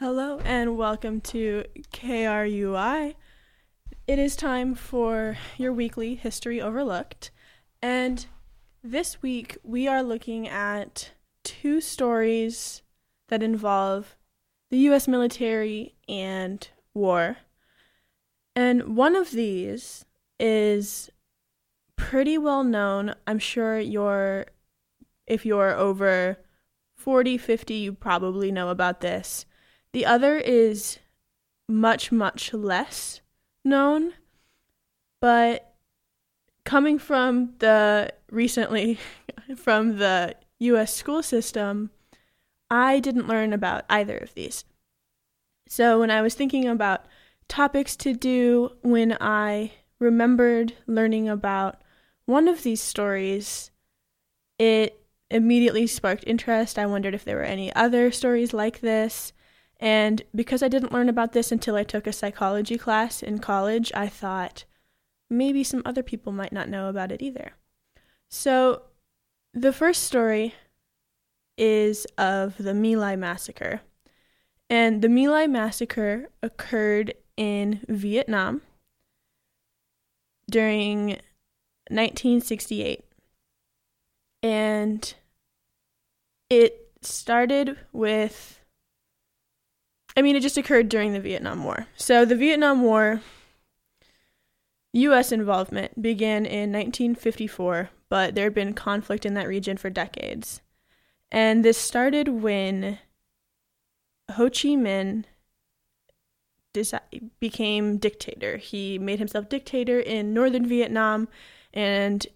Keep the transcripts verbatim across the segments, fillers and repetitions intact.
Hello and welcome to K R U I. It is time for your weekly History Overlooked, and this week we are looking at two stories that involve the U S military and war. And one of these is pretty well known. I'm sure you're, if you're over forty, fifty, you probably know about this. The other is much, much less known, but coming from the recently from the U S school system, I didn't learn about either of these. So when I was thinking about topics to do, when I remembered learning about one of these stories, it immediately sparked interest. I wondered if there were any other stories like this. And because I didn't learn about this until I took a psychology class in college, I thought maybe some other people might not know about it either. So the first story is of the My Lai Massacre. And the My Lai Massacre occurred in Vietnam during nineteen sixty-eight. And it started with... I mean, it just occurred during the Vietnam War. So the Vietnam War, U S involvement, began in nineteen fifty-four, but there had been conflict in that region for decades. And this started when Ho Chi Minh decided, became dictator. He made himself dictator in northern Vietnam and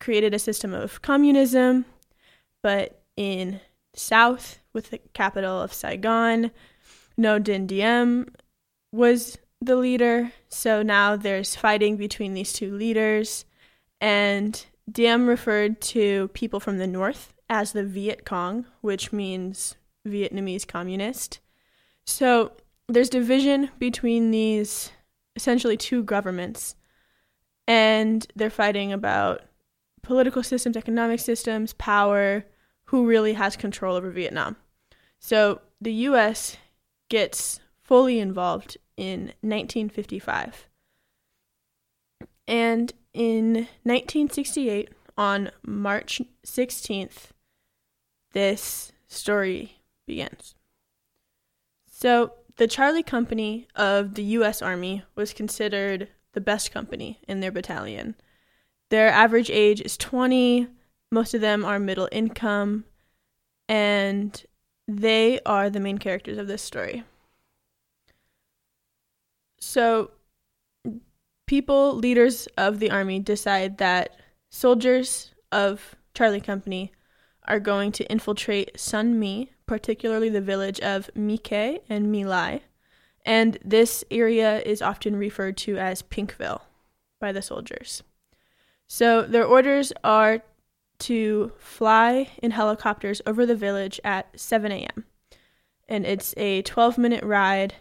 created a system of communism. But in south, with the capital of Saigon, Ngo Dinh Diem was the leader, so now there's fighting between these two leaders, and Diem referred to people from the north as the Viet Cong, which means Vietnamese communist. So there's division between these essentially two governments, and they're fighting about political systems, economic systems, power, who really has control over Vietnam. So the U S gets fully involved in nineteen fifty-five. And in nineteen sixty-eight, on March sixteenth, this story begins. So the Charlie Company of the U S Army was considered the best company in their battalion. Their average age is twenty, most of them are middle income, and they are the main characters of this story. So people, leaders of the army, decide that soldiers of Charlie Company are going to infiltrate Sơn Mỹ, particularly the village of My Khe and My Lai, and this area is often referred to as Pinkville by the soldiers. So their orders are to fly in helicopters over the village at seven a.m. And it's a twelve-minute ride,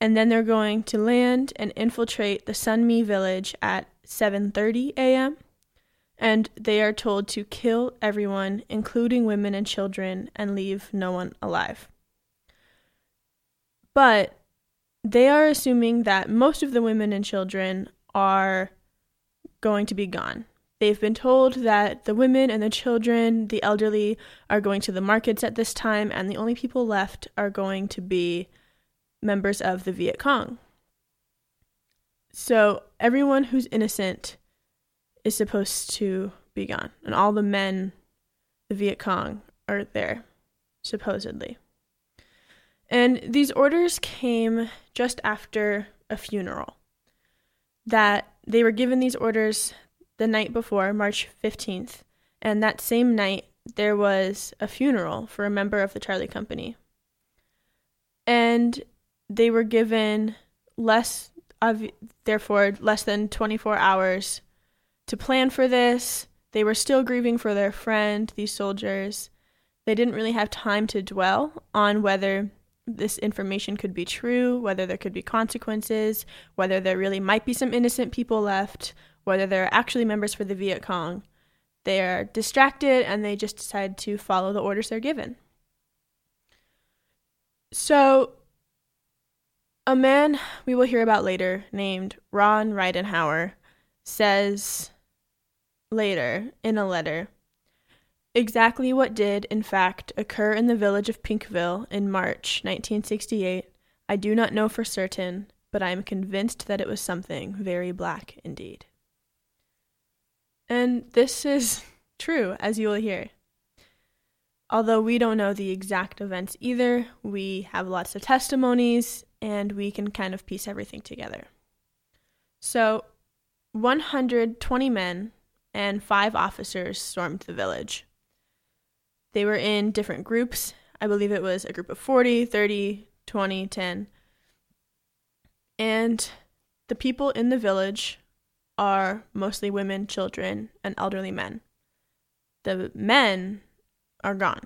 and then they're going to land and infiltrate the Sơn Mỹ village at seven thirty a.m. And they are told to kill everyone, including women and children, and leave no one alive. But they are assuming that most of the women and children are going to be gone. They've been told that the women and the children, the elderly, are going to the markets at this time, and the only people left are going to be members of the Viet Cong. So everyone who's innocent is supposed to be gone, and all the men, the Viet Cong, are there, supposedly. And these orders came just after a funeral, that they were given these orders the night before, March fifteenth, and that same night there was a funeral for a member of the Charlie Company. And they were given less, of, therefore, less than twenty-four hours to plan for this. They were still grieving for their friend, these soldiers. They didn't really have time to dwell on whether this information could be true, whether there could be consequences, whether there really might be some innocent people left, whether they're actually members for the Viet Cong. They are distracted, and they just decide to follow the orders they're given. So A man we will hear about later named Ron Ridenhour says later in a letter, exactly what did, in fact, occur in the village of Pinkville in March nineteen sixty-eight, I do not know for certain, but I am convinced that it was something very black indeed. And this is true, as you will hear. Although we don't know the exact events either, we have lots of testimonies, and we can kind of piece everything together. So, one hundred twenty men and five officers stormed the village. They were in different groups. I believe it was a group of forty, thirty, twenty, ten. And the people in the village are mostly women, children, and elderly men. The men are gone.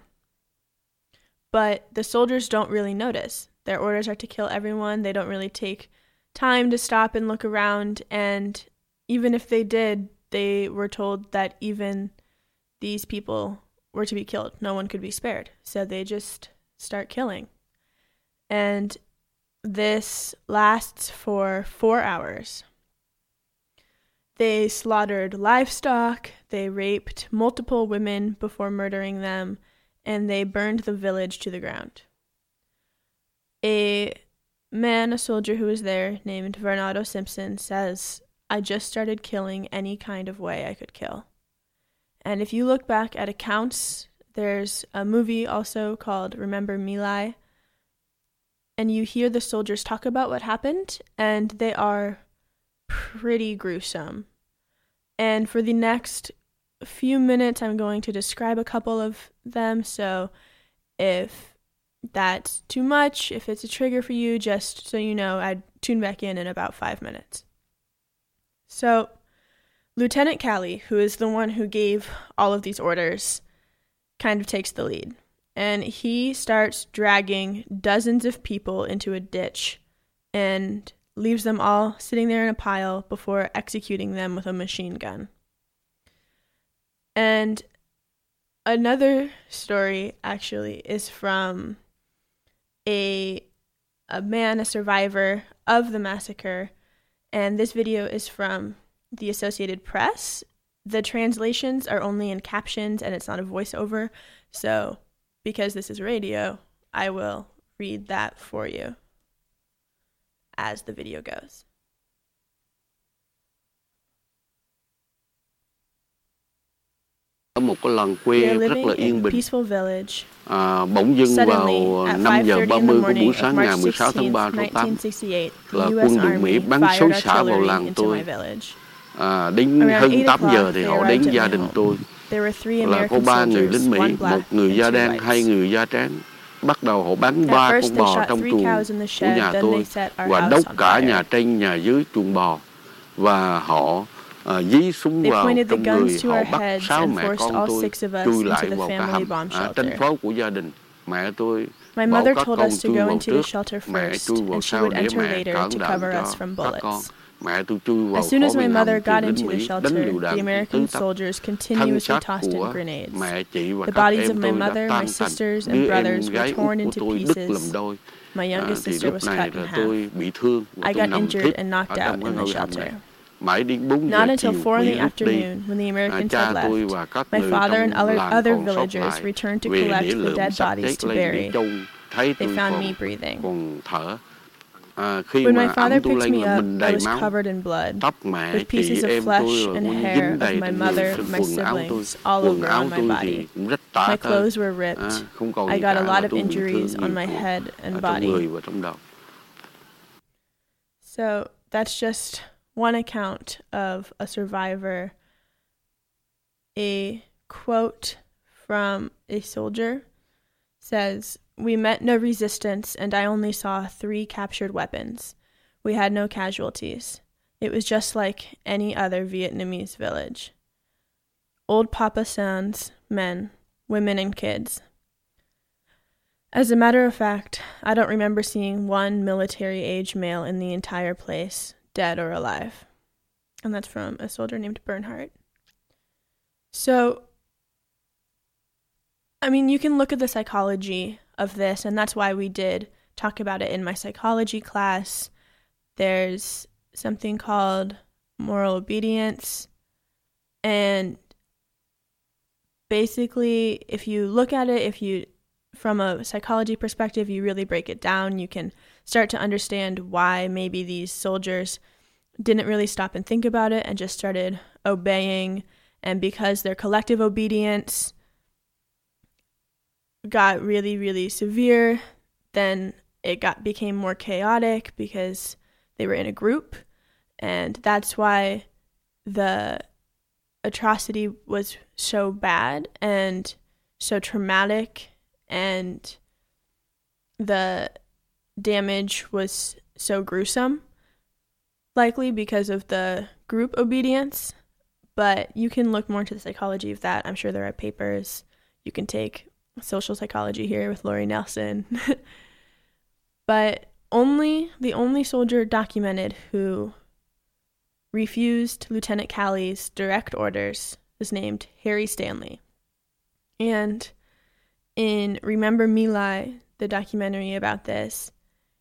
But the soldiers don't really notice. Their orders are to kill everyone. They don't really take time to stop and look around. And even if they did, they were told that even these people were to be killed. No one could be spared. So they just start killing. And this lasts for four hours. They slaughtered livestock, they raped multiple women before murdering them, and they burned the village to the ground. A man, a soldier who was there, named Vernado Simpson, says, I just started killing any kind of way I could kill. And if you look back at accounts, there's a movie also called Remember My Lai, and you hear the soldiers talk about what happened, and they are pretty gruesome. And for the next few minutes, I'm going to describe a couple of them, so if that's too much, if it's a trigger for you, just so you know, I'd tune back in in about five minutes. So, Lieutenant Calley, who is the one who gave all of these orders, kind of takes the lead, and he starts dragging dozens of people into a ditch and leaves them all sitting there in a pile before executing them with a machine gun. And another story, actually, is from a a man, a survivor of the massacre, and this video is from the Associated Press. The translations are only in captions, and it's not a voiceover, so because this is radio, I will read that for you as the video goes. They're living in a peaceful village. Suddenly, at five thirty in the morning of March sixteenth, nineteen sixty-eight, the U S Army fired artillery into my village. Around eight o'clock, they arrived at my home. There were three American soldiers, one black and two whites. Bắt đầu họ bắn ba con bò trong chuồng của nhà tôi và đốt cả nhà trên nhà dưới chuồng bò và họ dí súng vào trong người, họ bắt sáu mẹ con tôi chui lại vào cái hầm trên phố của gia đình. Mẹ tôi bảo các con chui vào trước, mẹ chui vào sau để mẹ cản đạn cho các con. As soon as my mother got into the shelter, the American soldiers continuously tossed in grenades. The bodies of my mother, my sisters, and brothers were torn into pieces. My youngest sister was cut in half. I got injured and knocked out in the shelter. Not until four in the afternoon, when the Americans had left, my father and other villagers returned to collect the dead bodies to bury. They found me breathing. When my father picked me up, I was covered in blood, with pieces of flesh and hair of my mother, my siblings, all over on my body. My clothes were ripped. I got a lot of injuries on my head and body. So that's just one account of a survivor. A quote from a soldier says, we met no resistance, and I only saw three captured weapons. We had no casualties. It was just like any other Vietnamese village. Old Papa San's men, women, and kids. As a matter of fact, I don't remember seeing one military-age male in the entire place, dead or alive. And that's from a soldier named Bernhardt. So, I mean, you can look at the psychology of this, and that's why we did talk about it in my psychology class. There's something called moral obedience. And basically, if you look at it, if you, from a psychology perspective, you really break it down, you can start to understand why maybe these soldiers didn't really stop and think about it and just started obeying. And because their collective obedience got really, really severe, then it got became more chaotic because they were in a group. And that's why the atrocity was so bad and so traumatic, and the damage was so gruesome, likely because of the group obedience. But you can look more into the psychology of that. I'm sure there are papers. You can take social psychology here with Lori Nelson. But only the only soldier documented who refused Lieutenant Calley's direct orders was named Harry Stanley. And in Remember My Lai, the documentary about this,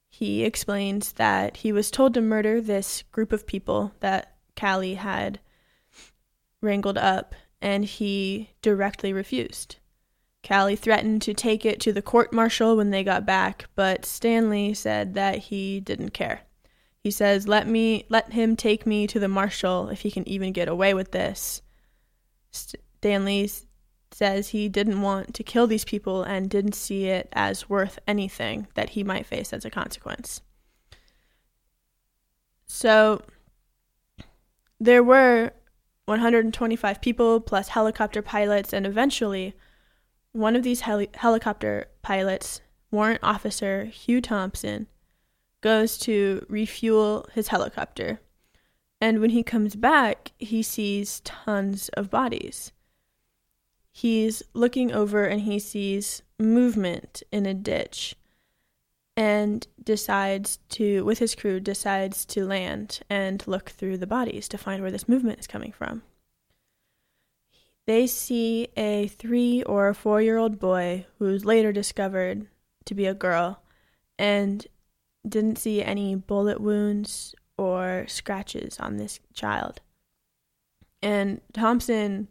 he explains that he was told to murder this group of people that Calley had wrangled up, and he directly refused. Calley threatened to take it to the court-martial when they got back, but Stanley said that he didn't care. He says, let me, let him take me to the marshal if he can even get away with this. Stanley says he didn't want to kill these people and didn't see it as worth anything that he might face as a consequence. So there were one hundred twenty-five people plus helicopter pilots, and eventually one of these heli- helicopter pilots, Warrant Officer Hugh Thompson, goes to refuel his helicopter. And when he comes back, he sees tons of bodies. He's looking over and he sees movement in a ditch and decides to, with his crew, decides to land and look through the bodies to find where this movement is coming from. They see a three or a four-year-old boy who's later discovered to be a girl, and didn't see any bullet wounds or scratches on this child. And Thompson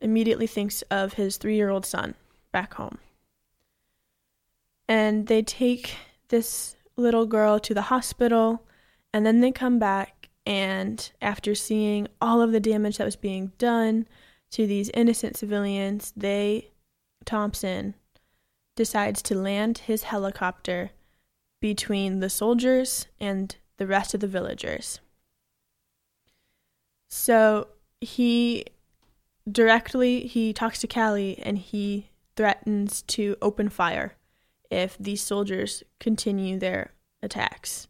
immediately thinks of his three-year-old son back home. And they take this little girl to the hospital, and then they come back, and after seeing all of the damage that was being done to these innocent civilians, they, Thompson, decides to land his helicopter between the soldiers and the rest of the villagers. So he directly, he talks to Calley, and he threatens to open fire if these soldiers continue their attacks.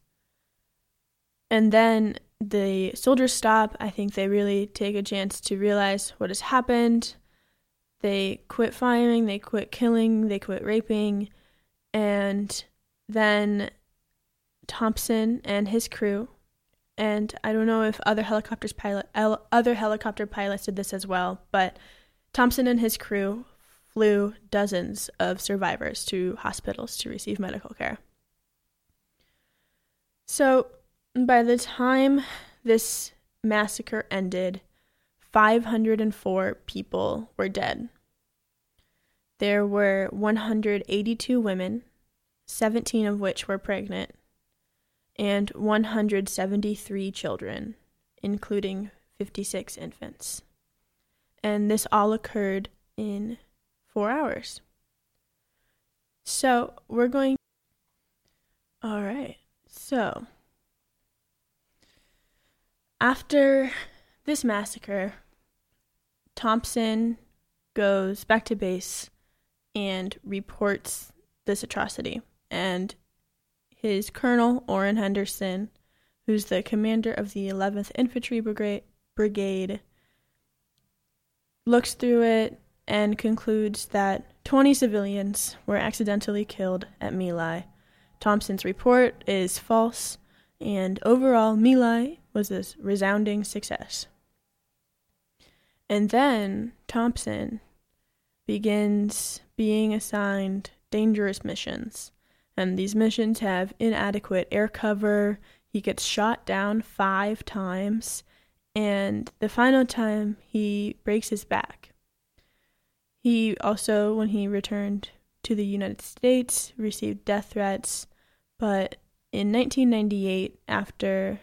And then the soldiers stop. I think they really take a chance to realize what has happened. They quit firing, they quit killing, they quit raping, and then Thompson and his crew, and I don't know if other helicopters pilot other helicopter pilots did this as well, but Thompson and his crew flew dozens of survivors to hospitals to receive medical care. So by the time this massacre ended, five hundred four people were dead. There were one hundred eighty-two women, seventeen of which were pregnant, and one hundred seventy-three children, including fifty-six infants. And this all occurred in four hours. So we're going... All right, so after this massacre, Thompson goes back to base and reports this atrocity. And his Colonel, Orrin Henderson, who's the commander of the eleventh Infantry Brigade, looks through it and concludes that twenty civilians were accidentally killed at My Lai. Thompson's report is false, and overall, My Lai was a resounding success. And then Thompson begins being assigned dangerous missions, and these missions have inadequate air cover. He gets shot down five times, and the final time he breaks his back. He also, when he returned to the United States, received death threats, but in nineteen ninety-eight, after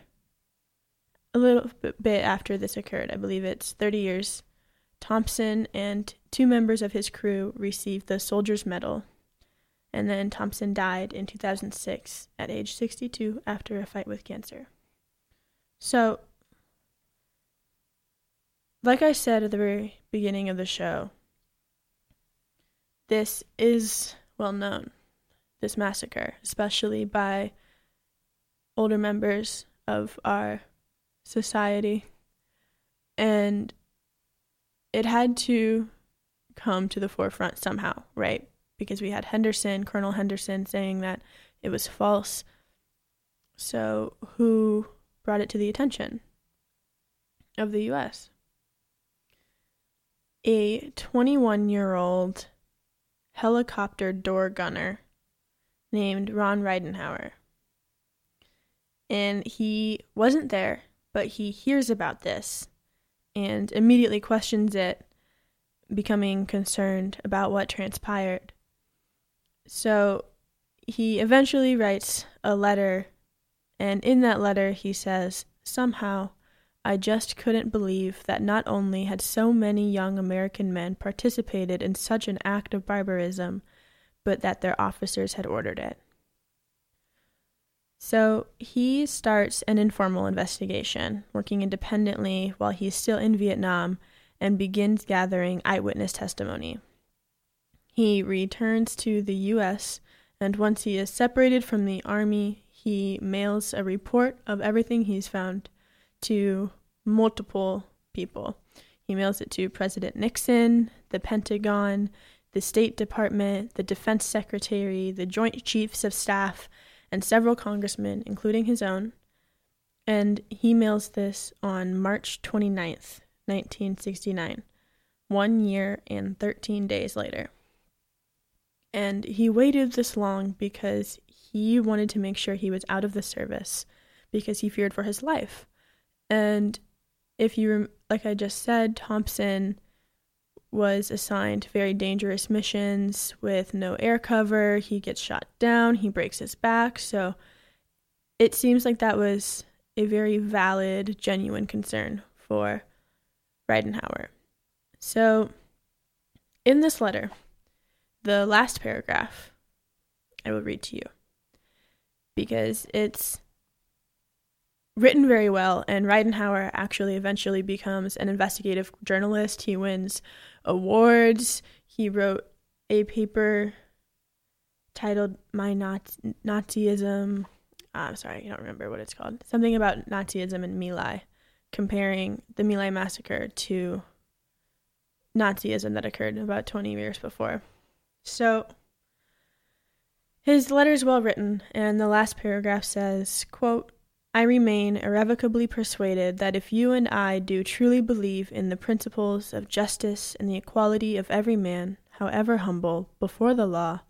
a little bit after this occurred, I believe it's thirty years, Thompson and two members of his crew received the Soldier's Medal, and then Thompson died in two thousand six at age sixty-two after a fight with cancer. So, like I said at the very beginning of the show, this is well known, this massacre, especially by older members of our society, and it had to come to the forefront somehow, right? Because we had Henderson, Colonel Henderson, saying that it was false. So who brought it to the attention of the U S? A twenty-one-year-old helicopter door gunner named Ron Ridenhour. And he wasn't there, but he hears about this and immediately questions it, becoming concerned about what transpired. So he eventually writes a letter, and in that letter he says, "Somehow, I just couldn't believe that not only had so many young American men participated in such an act of barbarism, but that their officers had ordered it." So he starts an informal investigation, working independently while he's still in Vietnam, and begins gathering eyewitness testimony. He returns to the U S, and once he is separated from the Army, he mails a report of everything he's found to multiple people. He mails it to President Nixon, the Pentagon, the State Department, the Defense Secretary, the Joint Chiefs of Staff, and several congressmen, including his own, and he mails this on March twenty-ninth, nineteen sixty-nine, one year and thirteen days later. And he waited this long because he wanted to make sure he was out of the service, because he feared for his life. And if you, like I just said, Thompson was assigned very dangerous missions with no air cover. He gets shot down, he breaks his back, so it seems like that was a very valid, genuine concern for Ridenhour. So in this letter, the last paragraph I will read to you, because it's written very well, and Ridenhour actually eventually becomes an investigative journalist. He wins awards. He wrote a paper titled My Nazi- Nazism. Uh, I'm sorry, I don't remember what it's called. Something about Nazism and My Lai, comparing the My Lai massacre to Nazism that occurred about twenty years before. So his letter is well written, and the last paragraph says, quote, "I remain irrevocably persuaded that if you and I do truly believe in the principles of justice and the equality of every man, however humble, before the law,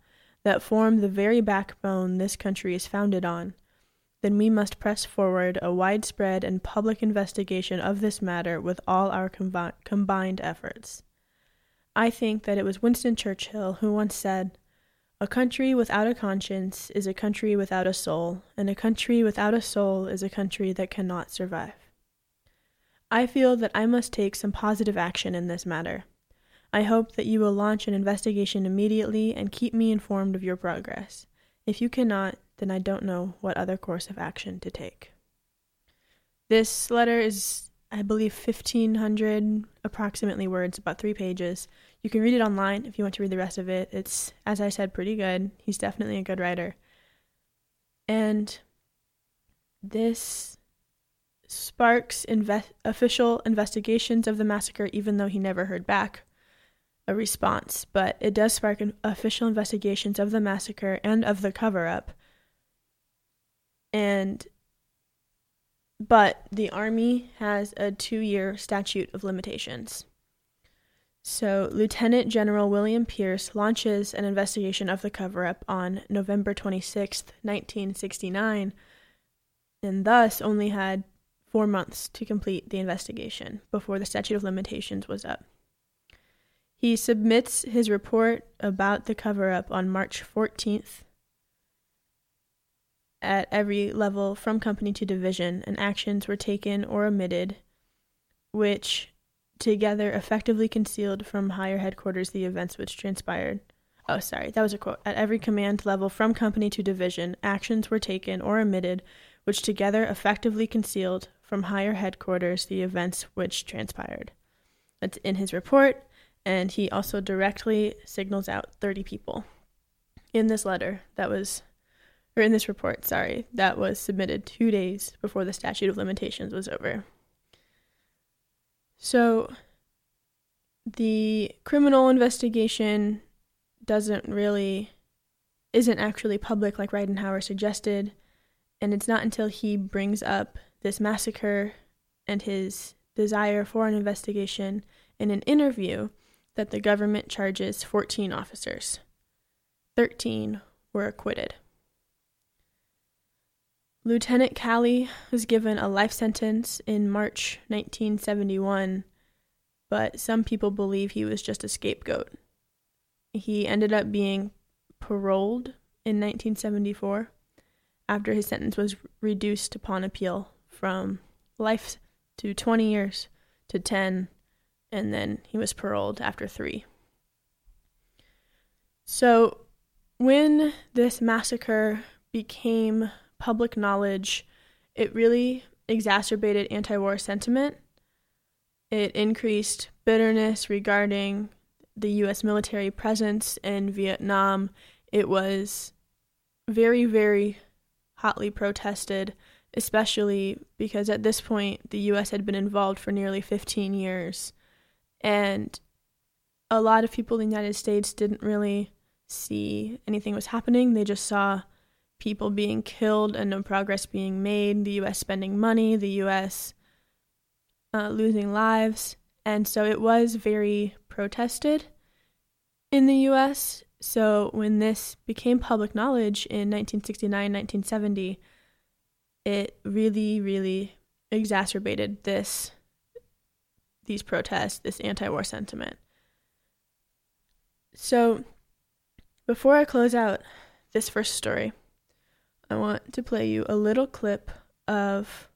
that form the very backbone this country is founded on, then we must press forward a widespread and public investigation of this matter with all our combi- combined efforts. I think that it was Winston Churchill who once said, 'A country without a conscience is a country without a soul, and a country without a soul is a country that cannot survive.' I feel that I must take some positive action in this matter. I hope that you will launch an investigation immediately and keep me informed of your progress. If you cannot, then I don't know what other course of action to take." This letter is, I believe, fifteen hundred approximately words, about three pages. You can read it online if you want to read the rest of it. It's, as I said, pretty good. He's definitely a good writer. And this sparks inve- official investigations of the massacre, even though he never heard back a response. But it does spark an official investigations of the massacre and of the cover-up. And but the Army has a two-year statute of limitations. So Lieutenant General William Peers launches an investigation of the cover-up on November twenty-sixth, nineteen sixty-nine, and thus only had four months to complete the investigation before the statute of limitations was up. He submits his report about the cover-up on March fourteenth. At every level, from company to division, and actions were taken or omitted, which together effectively concealed from higher headquarters the events which transpired. Oh, sorry, that was a quote. At every command level, from company to division, actions were taken or omitted, which together effectively concealed from higher headquarters the events which transpired. That's in his report, and he also directly signals out thirty people in this letter that was... or in this report, sorry, that was submitted two days before the statute of limitations was over. So the criminal investigation doesn't really, isn't actually public like Ridenhour suggested, and it's not until he brings up this massacre and his desire for an investigation in an interview that the government charges fourteen officers. thirteen were acquitted. Lieutenant Calley was given a life sentence in March nineteen seventy-one, but some people believe he was just a scapegoat. He ended up being paroled in nineteen seventy-four after his sentence was reduced upon appeal from life to twenty years to ten, and then he was paroled after three. So when this massacre became public knowledge, it really exacerbated anti-war sentiment. It increased bitterness regarding the U S military presence in Vietnam. It was very, very hotly protested, especially because at this point the U S had been involved for nearly fifteen years, and a lot of people in the United States didn't really see anything was happening. They just saw people being killed and no progress being made, the U S spending money, the U S uh, losing lives. And so it was very protested in the U S. So when this became public knowledge in nineteen sixty-nine, nineteen seventy, it really, really exacerbated this, these protests, this anti-war sentiment. So before I close out this first story, I want to play you a little clip of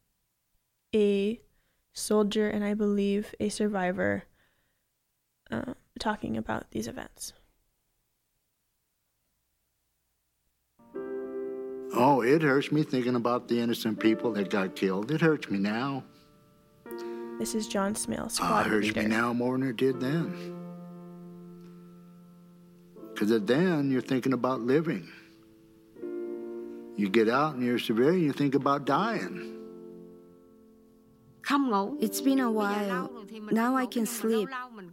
a soldier and I believe a survivor uh, talking about these events. Oh, it hurts me thinking about the innocent people that got killed. It hurts me now. This is John Smale, squad leader. Oh, it hurts me now more than it did then. Because then you're thinking about living. You get out and you're civilian, you think about dying. It's been a while. Now I can sleep.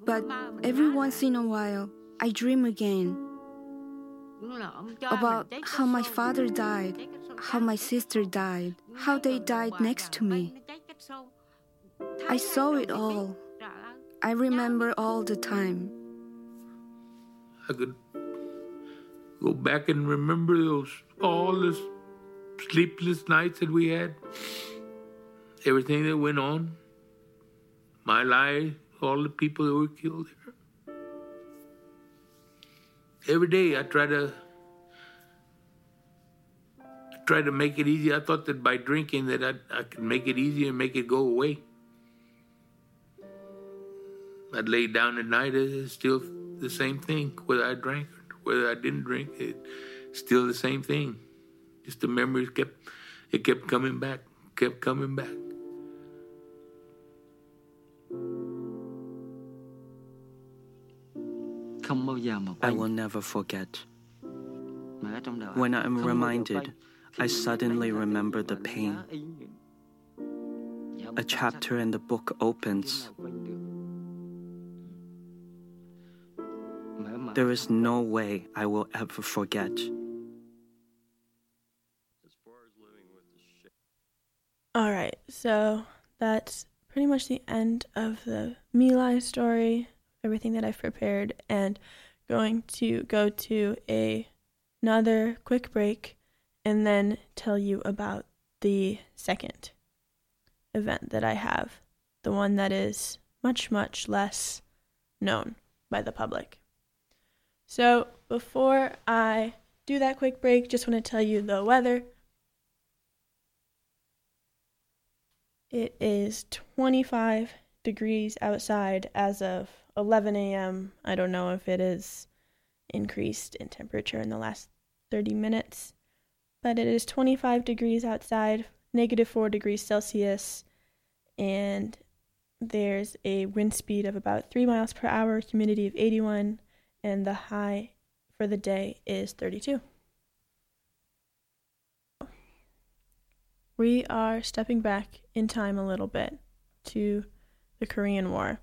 But every once in a while, I dream again about how my father died, how my sister died, how they died next to me. I saw it all. I remember all the time. I could go back and remember those all this sleepless nights that we had, everything that went on, My Lai, all the people that were killed there. Every day I try to I try to make it easy. I thought that by drinking that I, I could make it easy and make it go away. I'd lay down at night, it's still the same thing, whether I drank or whether I didn't drink. It, Still the same thing. Just the memories kept, it kept coming back, kept coming back. I will never forget. When I am reminded, I suddenly remember the pain. A chapter in the book opens. There is no way I will ever forget. All right, so that's pretty much the end of the My Lai story. everything that I've prepared, and going to go to a, another quick break and then tell you about the second event that I have, the one that is much, much less known by the public. So before I do that quick break, just want to tell you the weather. It is twenty-five degrees outside as of eleven a.m. I don't know if it is increased in temperature in the last thirty minutes, but it is twenty-five degrees outside, negative four degrees Celsius, and there's a wind speed of about three miles per hour, humidity of eighty-one, and the high for the day is thirty-two. We are stepping back in time a little bit to the Korean War.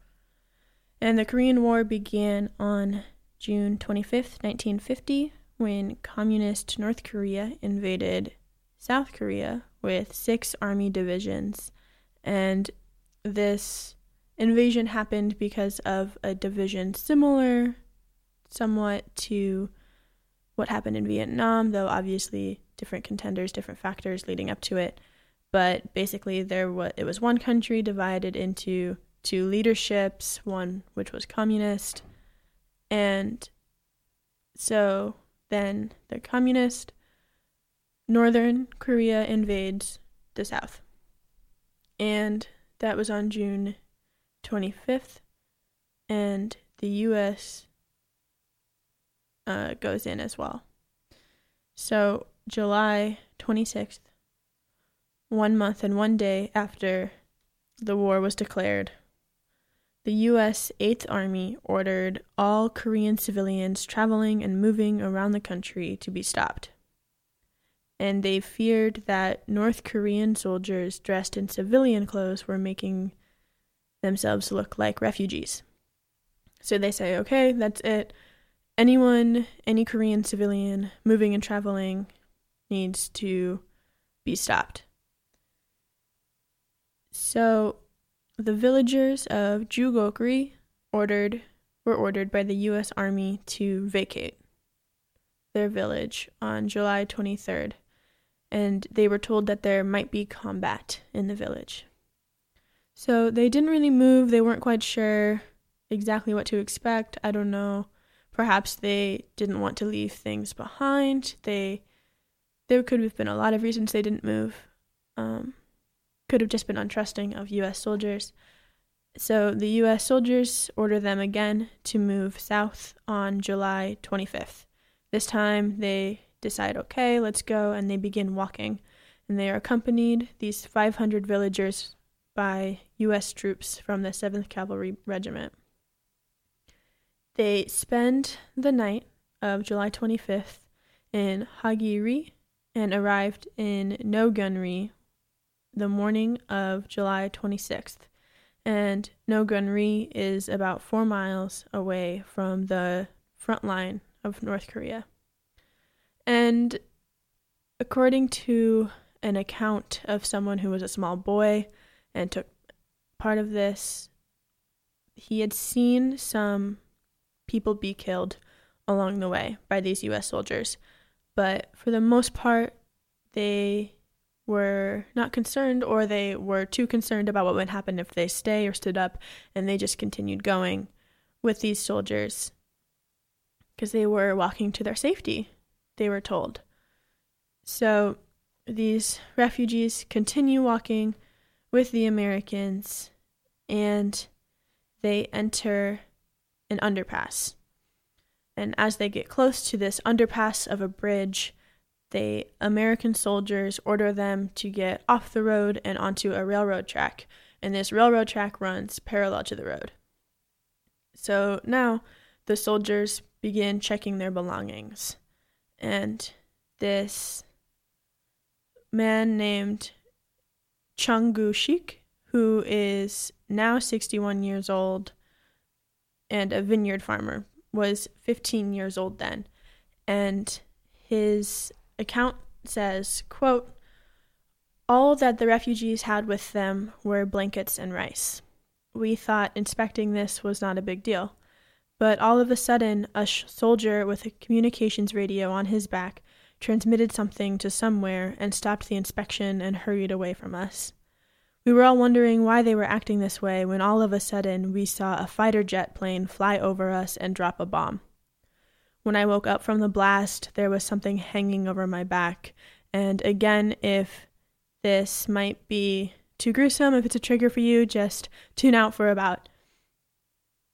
And the Korean War began on June twenty-fifth, nineteen fifty, when Communist North Korea invaded South Korea with six army divisions. And this invasion happened because of a division similar somewhat to what happened in Vietnam, though obviously different contenders, different factors leading up to it. But basically there was, it was one country divided into two leaderships, one which was communist. And so then the communist Northern Korea invades the South. And that was on June twenty-fifth. And the U S uh, goes in as well. So July twenty-sixth, one month and one day after the war was declared, the U S Eighth Army ordered all Korean civilians traveling and moving around the country to be stopped. And they feared that North Korean soldiers dressed in civilian clothes were making themselves look like refugees. So they say, okay, that's it. Anyone, any Korean civilian moving and traveling needs to be stopped. So the villagers of Jugokuri ordered were ordered by the U S Army to vacate their village on July twenty-third, and they were told that there might be combat in the village. So they didn't really move. They weren't quite sure exactly what to expect. I don't know. Perhaps they didn't want to leave things behind. They there could have been a lot of reasons they didn't move. Um, could have just been untrusting of U S soldiers. So the U S soldiers order them again to move south on July twenty-fifth. This time they decide, okay, let's go, and they begin walking. And they are accompanied, these five hundred villagers, by U S troops from the seventh Cavalry Regiment. They spend the night of July twenty-fifth in Hagiri and arrived in No Gun Ri the morning of July twenty-sixth. And No Gun Ri is about four miles away from the front line of North Korea. And according to an account of someone who was a small boy and took part of this, he had seen some people be killed along the way by these U S soldiers. But for the most part, they were not concerned, or they were too concerned about what would happen if they stay or stood up, and they just continued going with these soldiers because they were walking to their safety, they were told. So these refugees continue walking with the Americans, and they enter an underpass. And as they get close to this underpass of a bridge, the American soldiers order them to get off the road and onto a railroad track. And this railroad track runs parallel to the road. So now the soldiers begin checking their belongings. And this man named Chung Gu Shik, who is now sixty-one years old and a vineyard farmer, was fifteen years old then. And his account says, quote, "All that the refugees had with them were blankets and rice. We thought inspecting this was not a big deal. but all of a sudden, a sh- soldier with a communications radio on his back transmitted something to somewhere and stopped the inspection and hurried away from us. We were all wondering why they were acting this way when all of a sudden we saw a fighter jet plane fly over us and drop a bomb. When I woke up from the blast, there was something hanging over my back, and again, if this might be too gruesome, if it's a trigger for you, just tune out for about...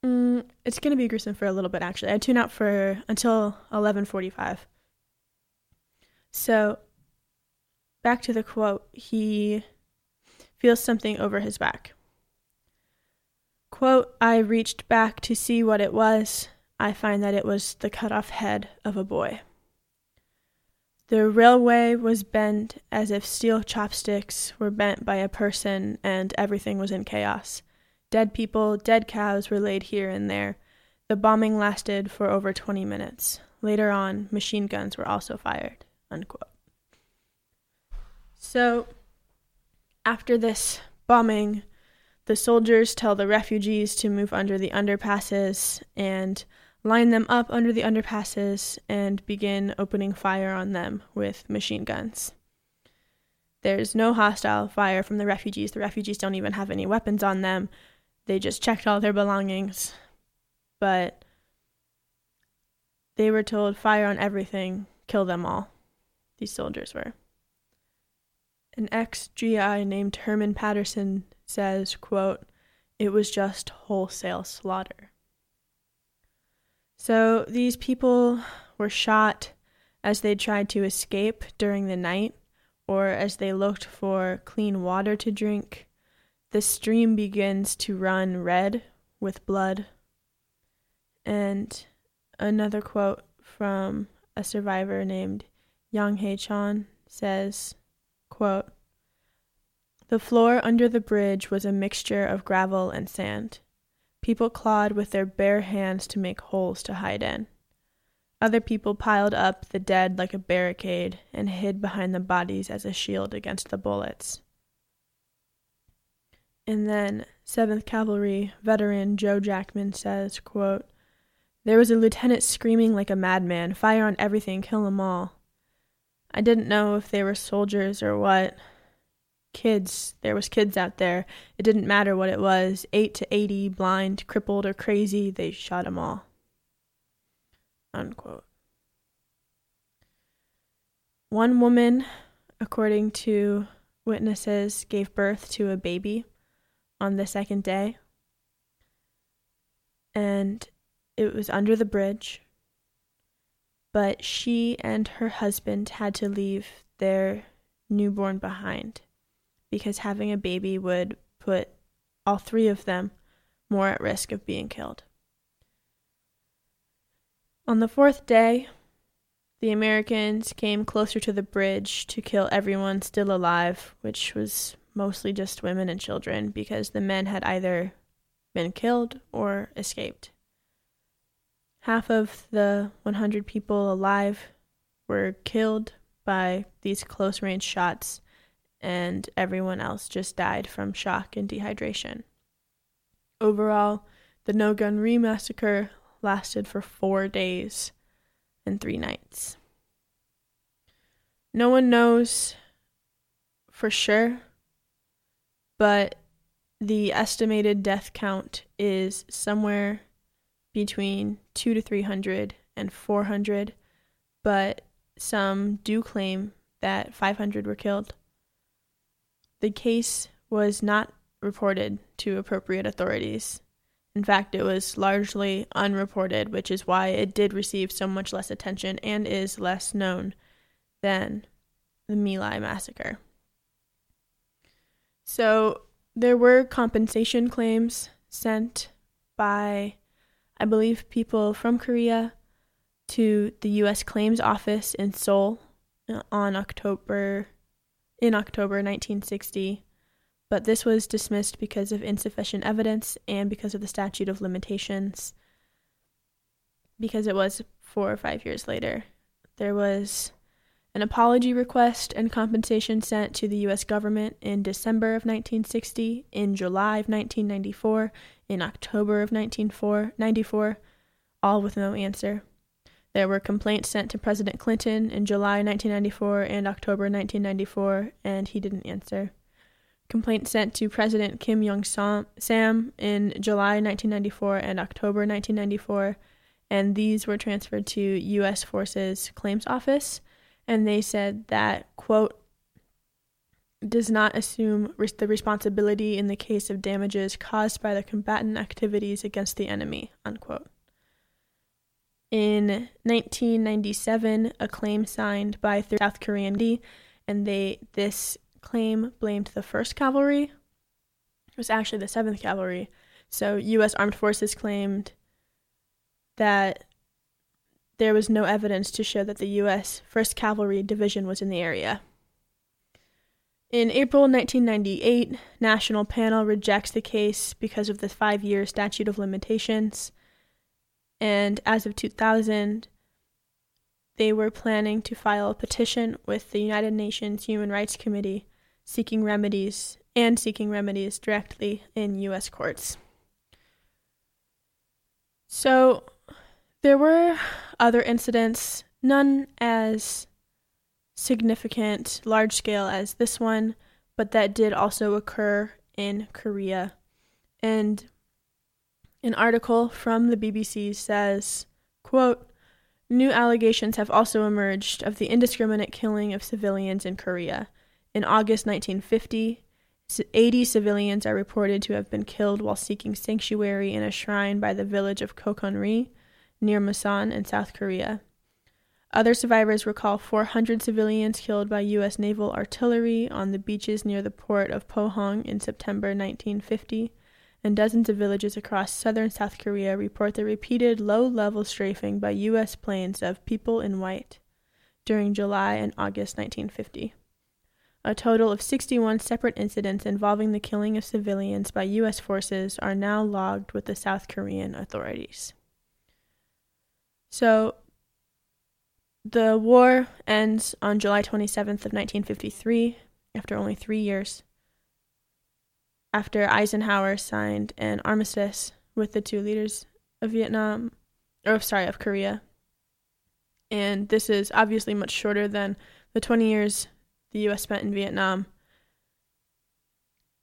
Mm, it's going to be gruesome for a little bit, actually. I tune out for until eleven forty-five. So, back to the quote, he feels something over his back. Quote, I reached back to see what it was. I find that it was the cut-off head of a boy. The railway was bent as if steel chopsticks were bent by a person, and everything was in chaos. Dead people, dead cows were laid here and there. The bombing lasted for over twenty minutes. Later on, machine guns were also fired. Unquote. So, after this bombing, the soldiers tell the refugees to move under the underpasses and line them up under the underpasses and begin opening fire on them with machine guns. There's no hostile fire from the refugees. The refugees don't even have any weapons on them. They just checked all their belongings. But they were told, fire on everything, kill them all. These soldiers were. An ex-G I named Herman Patterson says, quote, it was just wholesale slaughter. So these people were shot as they tried to escape during the night or as they looked for clean water to drink. The stream begins to run red with blood. And another quote from a survivor named Yang Hei-chan says, quote, the floor under the bridge was a mixture of gravel and sand. People clawed with their bare hands to make holes to hide in. Other people piled up the dead like a barricade and hid behind the bodies as a shield against the bullets. And then seventh Cavalry veteran Joe Jackman says, quote, there was a lieutenant screaming like a madman, fire on everything, kill them all. I didn't know if they were soldiers or what. Kids, there was kids out there. It didn't matter what it was, eight to eighty, blind, crippled, or crazy, they shot them all. Unquote. One woman, according to witnesses, gave birth to a baby on the second day, and it was under the bridge, but she and her husband had to leave their newborn behind, because having a baby would put all three of them more at risk of being killed. On the fourth day, the Americans came closer to the bridge to kill everyone still alive, which was mostly just women and children, because the men had either been killed or escaped. Half of the one hundred people alive were killed by these close-range shots, and everyone else just died from shock and dehydration. Overall, the No Gun Ri massacre lasted for four days and three nights. No one knows for sure, but the estimated death count is somewhere between two to three hundred and four hundred, but some do claim that five hundred were killed. The case was not reported to appropriate authorities. In fact, it was largely unreported, which is why it did receive so much less attention and is less known than the My Lai massacre. So there were compensation claims sent by, I believe, people from Korea to the U S Claims Office in Seoul on October... in October nineteen sixty, but this was dismissed because of insufficient evidence and because of the statute of limitations, because it was four or five years later. There was an apology request and compensation sent to the U S government in December of nineteen sixty, in July of nineteen ninety-four, in October of nineteen ninety-four, all with no answer. There were complaints sent to President Clinton in July nineteen ninety-four and October nineteen ninety-four, and he didn't answer. Complaints sent to President Kim Young-sam in July nineteen ninety-four and October nineteen ninety-four, and these were transferred to U S Forces Claims Office, and they said that, quote, does not assume res- the responsibility in the case of damages caused by the combatant activities against the enemy, unquote. In nineteen ninety-seven, a claim signed by th- South Korean, and they this claim blamed the first Cavalry. It was actually the seventh Cavalry. So U S Armed Forces claimed that there was no evidence to show that the U S first Cavalry Division was in the area. In April nineteen ninety-eight, National Panel rejects the case because of the five-year statute of limitations. And as of two thousand, they were planning to file a petition with the United Nations Human Rights Committee seeking remedies and seeking remedies directly in U S courts. So there were other incidents, none as significant, large scale as this one, but that did also occur in Korea. And an article from the B B C says, quote, new allegations have also emerged of the indiscriminate killing of civilians in Korea. In August nineteen fifty, eighty civilians are reported to have been killed while seeking sanctuary in a shrine by the village of Kokonri near Masan in South Korea. Other survivors recall four hundred civilians killed by U S naval artillery on the beaches near the port of Pohang in September nineteen fifty, and dozens of villages across southern South Korea report the repeated low-level strafing by U S planes of people in white during July and August nineteen fifty. A total of sixty-one separate incidents involving the killing of civilians by U S forces are now logged with the South Korean authorities. So the war ends on July twenty-seventh of nineteen fifty-three, after only three years, after Eisenhower signed an armistice with the two leaders of Vietnam, or sorry, of Korea. And this is obviously much shorter than the twenty years the U S spent in Vietnam.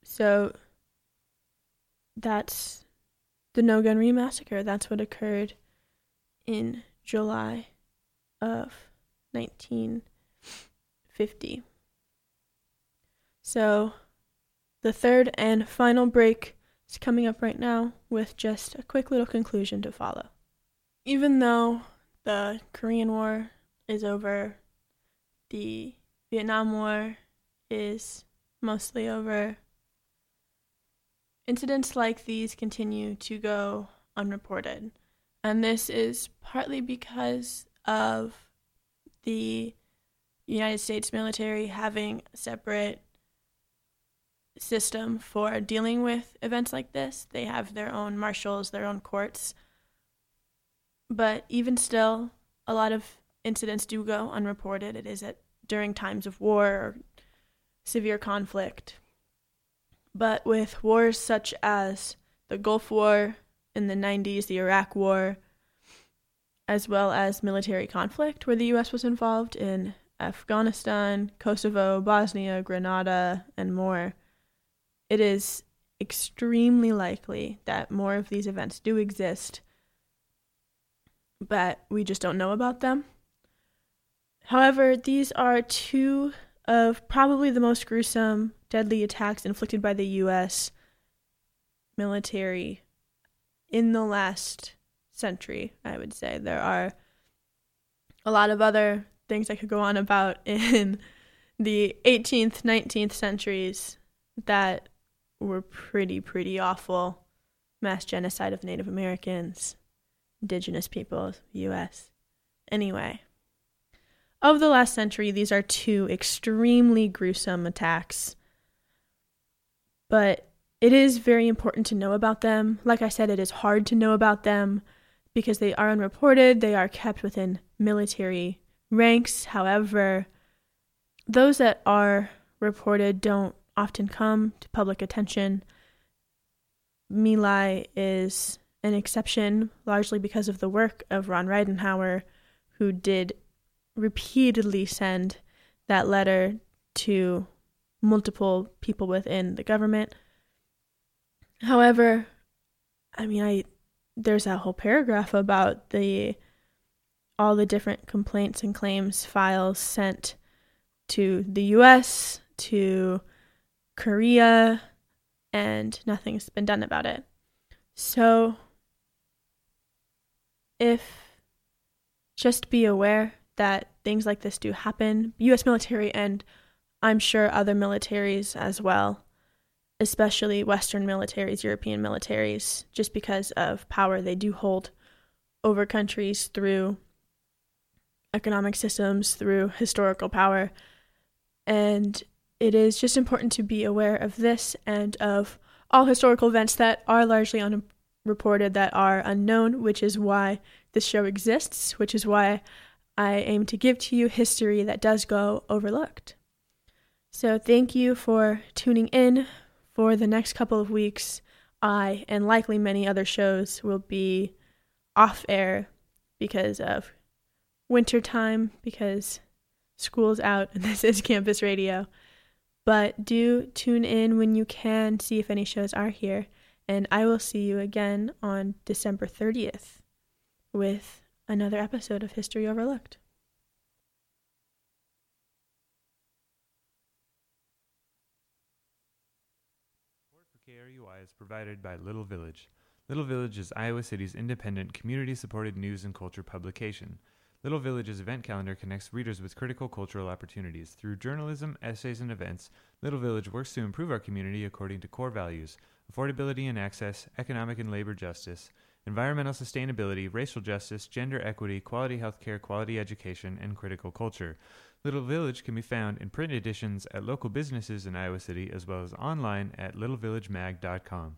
So that's the No Gun Ri massacre. That's what occurred in July of nineteen fifty. So the third and final break is coming up right now with just a quick little conclusion to follow. Even though the Korean War is over, the Vietnam War is mostly over, incidents like these continue to go unreported. And this is partly because of the United States military having separate system for dealing with events like this. They have their own marshals, their own courts. But even still, a lot of incidents do go unreported. It is at during times of war or severe conflict. But with wars such as the Gulf War in the nineties, the Iraq War, as well as military conflict where the U S was involved in Afghanistan, Kosovo, Bosnia, Grenada, and more, it is extremely likely that more of these events do exist, but we just don't know about them. However, these are two of probably the most gruesome, deadly attacks inflicted by the U S military in the last century, I would say. There are a lot of other things I could go on about in the eighteenth, nineteenth centuries that were pretty, pretty awful. Mass genocide of Native Americans, indigenous peoples, U S. Anyway, of the last century, these are two extremely gruesome attacks, but it is very important to know about them. Like I said, it is hard to know about them because they are unreported, they are kept within military ranks. However, those that are reported don't often come to public attention. My Lai is an exception largely because of the work of Ron Ridenhour, who did repeatedly send that letter to multiple people within the government. However, I mean, I there's that whole paragraph about the all the different complaints and claims files sent to the U S, to Korea, and nothing's been done about it. So, if just be aware that things like this do happen, U S military and I'm sure other militaries as well, especially Western militaries, European militaries, just because of power they do hold over countries through economic systems, through historical power. And it is just important to be aware of this and of all historical events that are largely unreported, that are unknown, which is why this show exists, which is why I aim to give to you history that does go overlooked. So thank you for tuning in. For the next couple of weeks, I, and likely many other shows, will be off air because of winter time, because school's out and this is campus radio. But do tune in when you can, see if any shows are here. And I will see you again on December thirtieth with another episode of History Overlooked. Support for K R U I is provided by Little Village. Little Village is Iowa City's independent, community-supported news and culture publication. Little Village's event calendar connects readers with critical cultural opportunities. Through journalism, essays, and events, Little Village works to improve our community according to core values: affordability and access, economic and labor justice, environmental sustainability, racial justice, gender equity, quality healthcare, quality education, and critical culture. Little Village can be found in print editions at local businesses in Iowa City, as well as online at little village mag dot com.